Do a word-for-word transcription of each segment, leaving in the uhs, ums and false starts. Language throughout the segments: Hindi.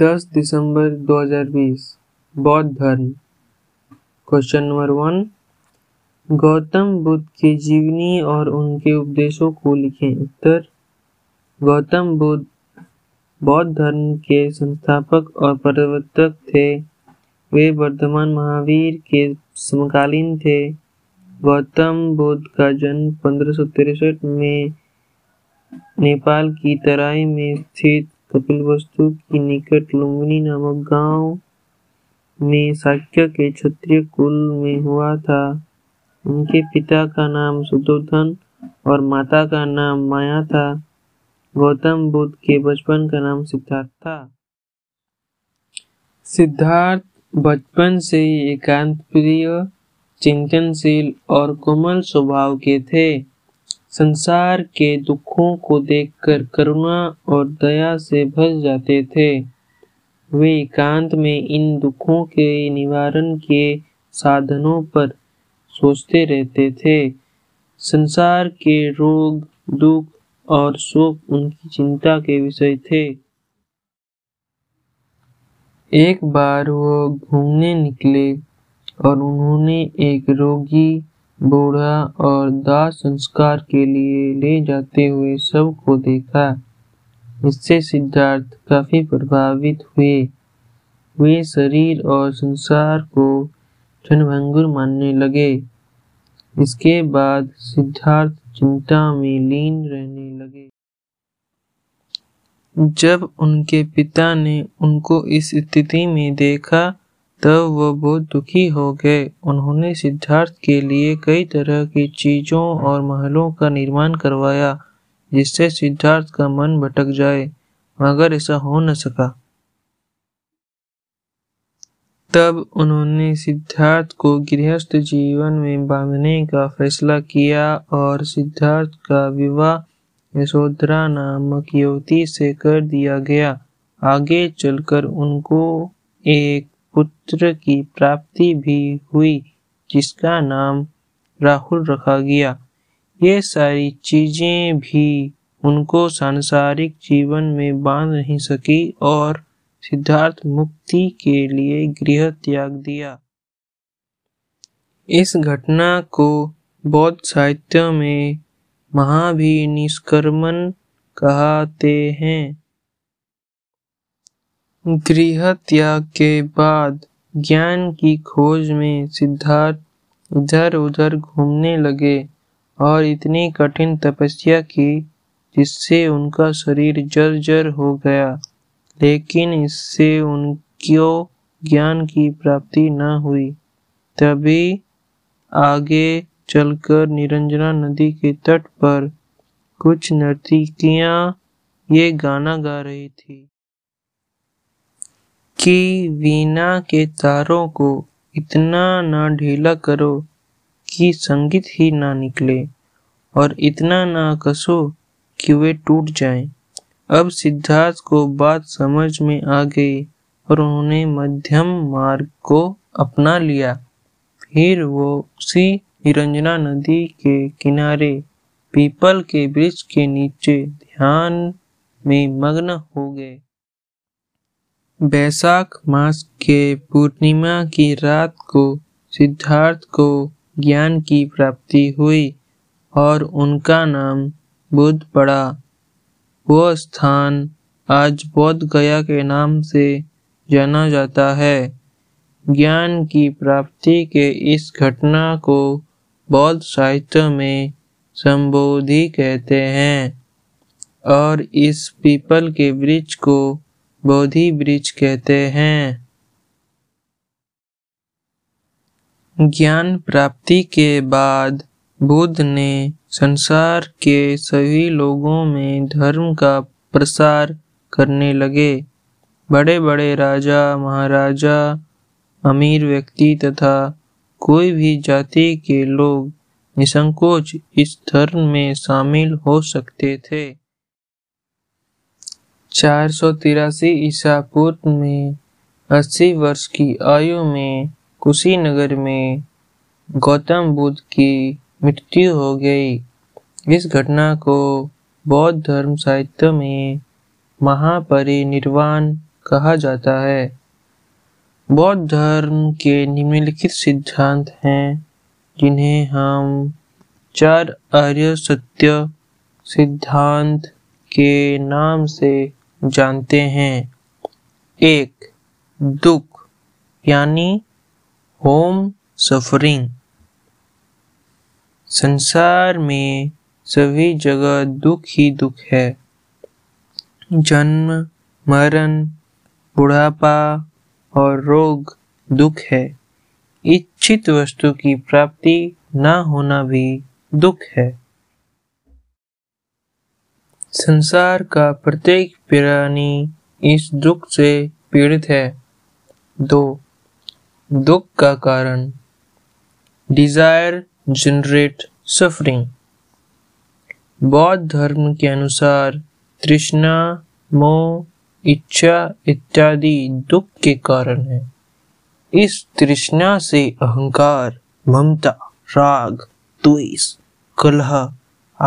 दस दिसंबर दो हज़ार बीस बौद्ध धर्म। Question number one, Gautam Buddha की जीवनी और उनके उपदेशों को लिखें। उत्तर, गौतम बुद्ध बौद्ध धर्म के संस्थापक और प्रवर्तक थे। वे वर्तमान महावीर के समकालीन थे। गौतम बुद्ध का जन्म पंद्रह सौ तिरसठ में नेपाल की तराई में स्थित कपिलवस्तु की निकट लुम्बिनी नामक गांव में शाक्य के क्षत्रिय कुल में हुआ था। उनके पिता का नाम शुद्धोदन और माता का नाम माया था। गौतम बुद्ध के बचपन का नाम सिद्धार्थ था। सिद्धार्थ बचपन से ही एकांत प्रिय, चिंतनशील और कोमल स्वभाव के थे। संसार के दुखों को देखकर करुणा और दया से भर जाते थे। वे एकांत में इन दुखों के निवारण के साधनों पर सोचते रहते थे। संसार के रोग, दुख और शोक उनकी चिंता के विषय थे। एक बार वो घूमने निकले और उन्होंने एक रोगी, बूढ़ा और दास संस्कार के लिए ले जाते हुए सबको देखा। इससे सिद्धार्थ काफी प्रभावित हुए। वे शरीर और संसार को क्षणभंगुर मानने लगे। इसके बाद सिद्धार्थ चिंता में लीन रहने लगे। जब उनके पिता ने उनको इस स्थिति में देखा तब वो बहुत दुखी हो गए। उन्होंने सिद्धार्थ के लिए कई तरह की चीजों और महलों का निर्माण करवाया जिससे सिद्धार्थ का मन भटक जाए, मगर ऐसा हो न सका। तब उन्होंने सिद्धार्थ को गृहस्थ जीवन में बांधने का फैसला किया और सिद्धार्थ का विवाह यशोधरा नामक युवती से कर दिया गया। आगे चलकर उनको एक पुत्र की प्राप्ति भी हुई जिसका नाम राहुल रखा गया। ये सारी चीजें भी उनको सांसारिक जीवन में बांध नहीं सकी और सिद्धार्थ मुक्ति के लिए गृह त्याग दिया। इस घटना को बौद्ध साहित्य में महाभिनिष्क्रमण कहते हैं। गृह त्याग के बाद ज्ञान की खोज में सिद्धार्थ इधर उधर घूमने लगे और इतनी कठिन तपस्या की जिससे उनका शरीर जर्जर हो गया, लेकिन इससे उनको ज्ञान की प्राप्ति न हुई। तभी आगे चलकर निरंजना नदी के तट पर कुछ नर्तकियां ये गाना गा रही थी कि वीणा के तारों को इतना ना ढीला करो कि संगीत ही ना निकले और इतना ना कसो कि वे टूट जाएं। अब सिद्धार्थ को बात समझ में आ गई और उन्होंने मध्यम मार्ग को अपना लिया। फिर वो उसी निरंजना नदी के किनारे पीपल के वृक्ष के नीचे ध्यान में मग्न हो गए। बैसाख मास के पूर्णिमा की रात को सिद्धार्थ को ज्ञान की प्राप्ति हुई और उनका नाम बुद्ध पड़ा। वो स्थान आज बौद्ध गया के नाम से जाना जाता है। ज्ञान की प्राप्ति के इस घटना को बौद्ध साहित्य में संबोधि कहते हैं और इस पीपल के वृक्ष को बोधि वृक्ष कहते हैं। ज्ञान प्राप्ति के बाद बुद्ध ने संसार के सभी लोगों में धर्म का प्रसार करने लगे। बड़े बड़े राजा, महाराजा, अमीर व्यक्ति तथा कोई भी जाति के लोग निसंकोच इस धर्म में शामिल हो सकते थे। चार सौ तिरासी ईसा पूर्व में अस्सी वर्ष की आयु में कुशीनगर में गौतम बुद्ध की मृत्यु हो गई। इस घटना को बौद्ध धर्म साहित्य में महापरिनिर्वाण कहा जाता है। बौद्ध धर्म के निम्नलिखित सिद्धांत हैं, जिन्हें हम चार आर्य सत्य सिद्धांत के नाम से जानते हैं। एक, दुख यानी होम सफरिंग। संसार में सभी जगह दुख ही दुख है। जन्म, मरण, बुढ़ापा और रोग दुख है। इच्छित वस्तु की प्राप्ति ना होना भी दुख है। संसार का प्रत्येक प्राणी इस दुख से पीड़ित है। दो, दुख का कारण डिजायर जनरेट सफरिंग। बौद्ध धर्म के अनुसार तृष्णा, मोह, इच्छा इत्यादि दुख के कारण है। इस तृष्णा से अहंकार, ममता, राग, द्वेष, कलह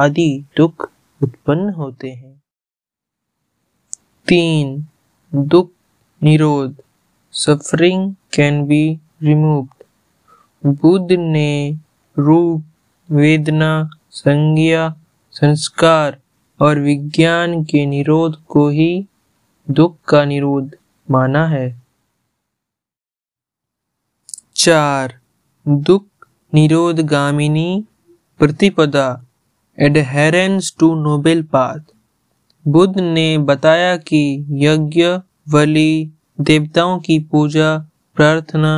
आदि दुख उत्पन्न होते हैं। तीन, दुख निरोध। Suffering can be removed. Buddha ने रूप, वेदना, संज्ञा, संस्कार और विज्ञान के निरोध को ही दुख का निरोध माना है। चार, दुख निरोधगामिनी प्रतिपदा adherence to noble path. Buddha ने बताया कि यज्ञ, बलि, देवताओं की पूजा, प्रार्थना,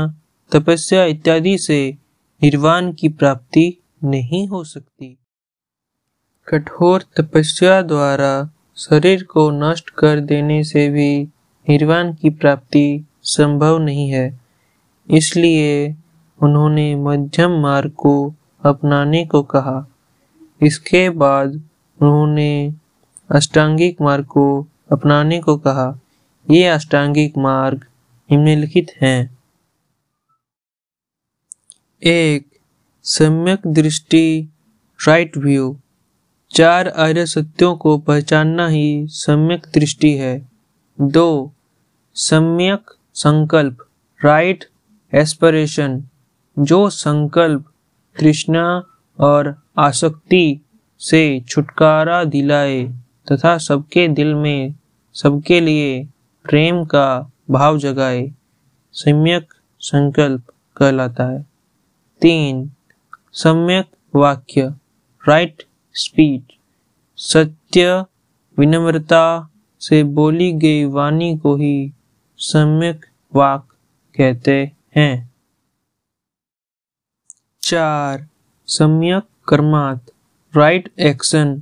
तपस्या इत्यादि से निर्वाण की प्राप्ति नहीं हो सकती। कठोर तपस्या द्वारा शरीर को नष्ट कर देने से भी निर्वाण की प्राप्ति संभव नहीं है। इसलिए उन्होंने मध्यम मार्ग को अपनाने को कहा। इसके बाद उन्होंने अष्टांगिक मार्ग को अपनाने को कहा। ये अष्टांगिक मार्ग निम्नलिखित हैं। एक, सम्यक दृष्टि राइट व्यू। चार आर्य सत्यों को पहचानना ही सम्यक दृष्टि है। दो, सम्यक संकल्प राइट एस्पिरेशन। जो संकल्प तृष्णा और आसक्ति से छुटकारा दिलाए तथा सबके दिल में सबके लिए प्रेम का भाव जगाए, सम्यक संकल्प कहलाता है। तीन, सम्यक वाक्य राइट स्पीच। सत्य, विनम्रता से बोली गई वाणी को ही सम्यक वाक कहते हैं। चार, सम्यक कर्मात राइट एक्शन।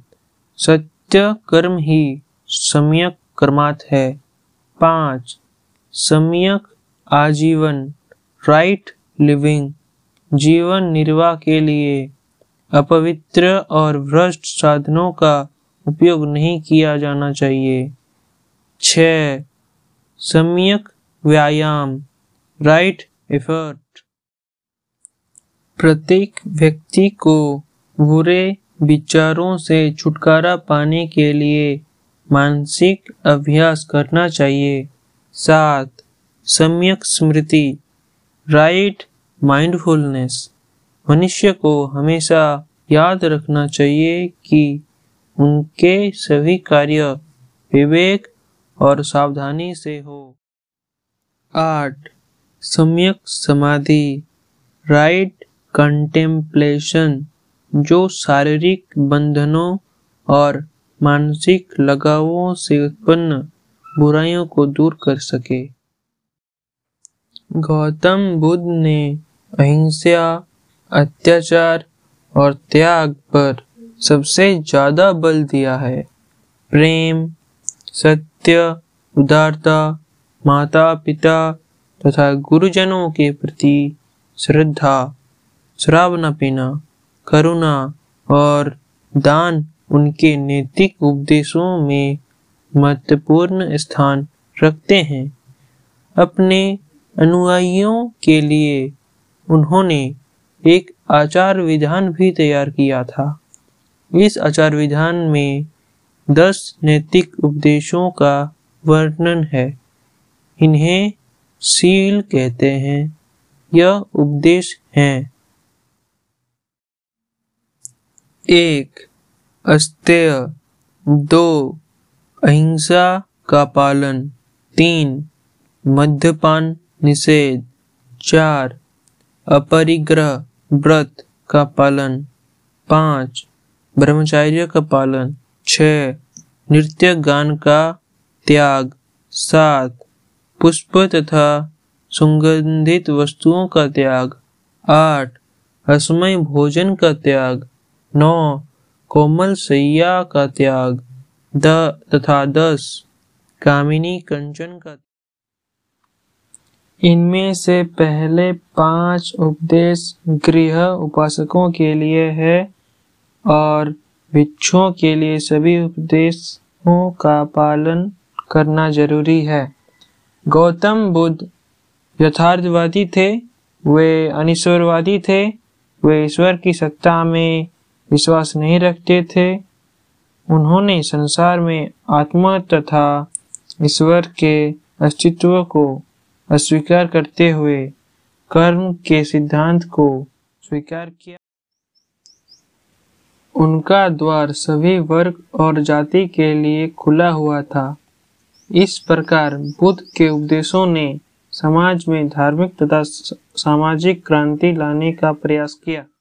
सत्य कर्म ही सम्यक कर्मात है। पाँच, सम्यक आजीवन राइट लिविंग। जीवन निर्वाह के लिए अपवित्र और भ्रष्ट साधनों का उपयोग नहीं किया जाना चाहिए। छः, सम्यक व्यायाम राइट एफर्ट। प्रत्येक व्यक्ति को बुरे विचारों से छुटकारा पाने के लिए मानसिक अभ्यास करना चाहिए। सात, सम्यक स्मृति राइट माइंडफुलनेस। मनुष्य को हमेशा याद रखना चाहिए कि उनके सभी कार्य विवेक और सावधानी से हो। आठ, सम्यक समाधि राइट कंटेम्पलेशन। जो शारीरिक बंधनों और मानसिक लगावों से उत्पन्न बुराइयों को दूर कर सके। गौतम बुद्ध ने अहिंसा, अत्याचार और त्याग पर सबसे ज्यादा बल दिया है। प्रेम, सत्य, उदारता, माता पिता तथा गुरुजनों के प्रति श्रद्धा, शराब न पीना, करुणा और दान उनके नैतिक उपदेशों में महत्वपूर्ण स्थान रखते हैं। अपने अनुयायियों के लिए उन्होंने एक आचार विधान भी तैयार किया था। इस आचार विधान में दस नैतिक उपदेशों का वर्णन है। इन्हें सील कहते हैं। यह उपदेश हैं। एक, अस्तेय। दो, अहिंसा का पालन। तीन, मध्यपान निषेध। चार, अपरिग्रह व्रत का पालन। पांच, ब्रह्मचर्य का पालन। छह, नृत्य गान का त्याग। सात, पुष्प तथा सुगंधित वस्तुओं का त्याग। आठ, असमय भोजन का त्याग। नौ, कोमल शय्या का त्याग। द तथा दस, कामिनी कंचन का। इनमें से पहले पांच उपदेश गृह उपासकों के लिए है और भिक्षुओं के लिए सभी उपदेशों का पालन करना जरूरी है। गौतम बुद्ध यथार्थवादी थे, वे अनिश्वरवादी थे, वे ईश्वर की सत्ता में विश्वास नहीं रखते थे। उन्होंने संसार में आत्मा तथा ईश्वर के अस्तित्व को अस्वीकार करते हुए कर्म के सिद्धांत को स्वीकार किया। उनका द्वार सभी वर्ग और जाति के लिए खुला हुआ था। इस प्रकार बुद्ध के उपदेशों ने समाज में धार्मिक तथा सामाजिक क्रांति लाने का प्रयास किया।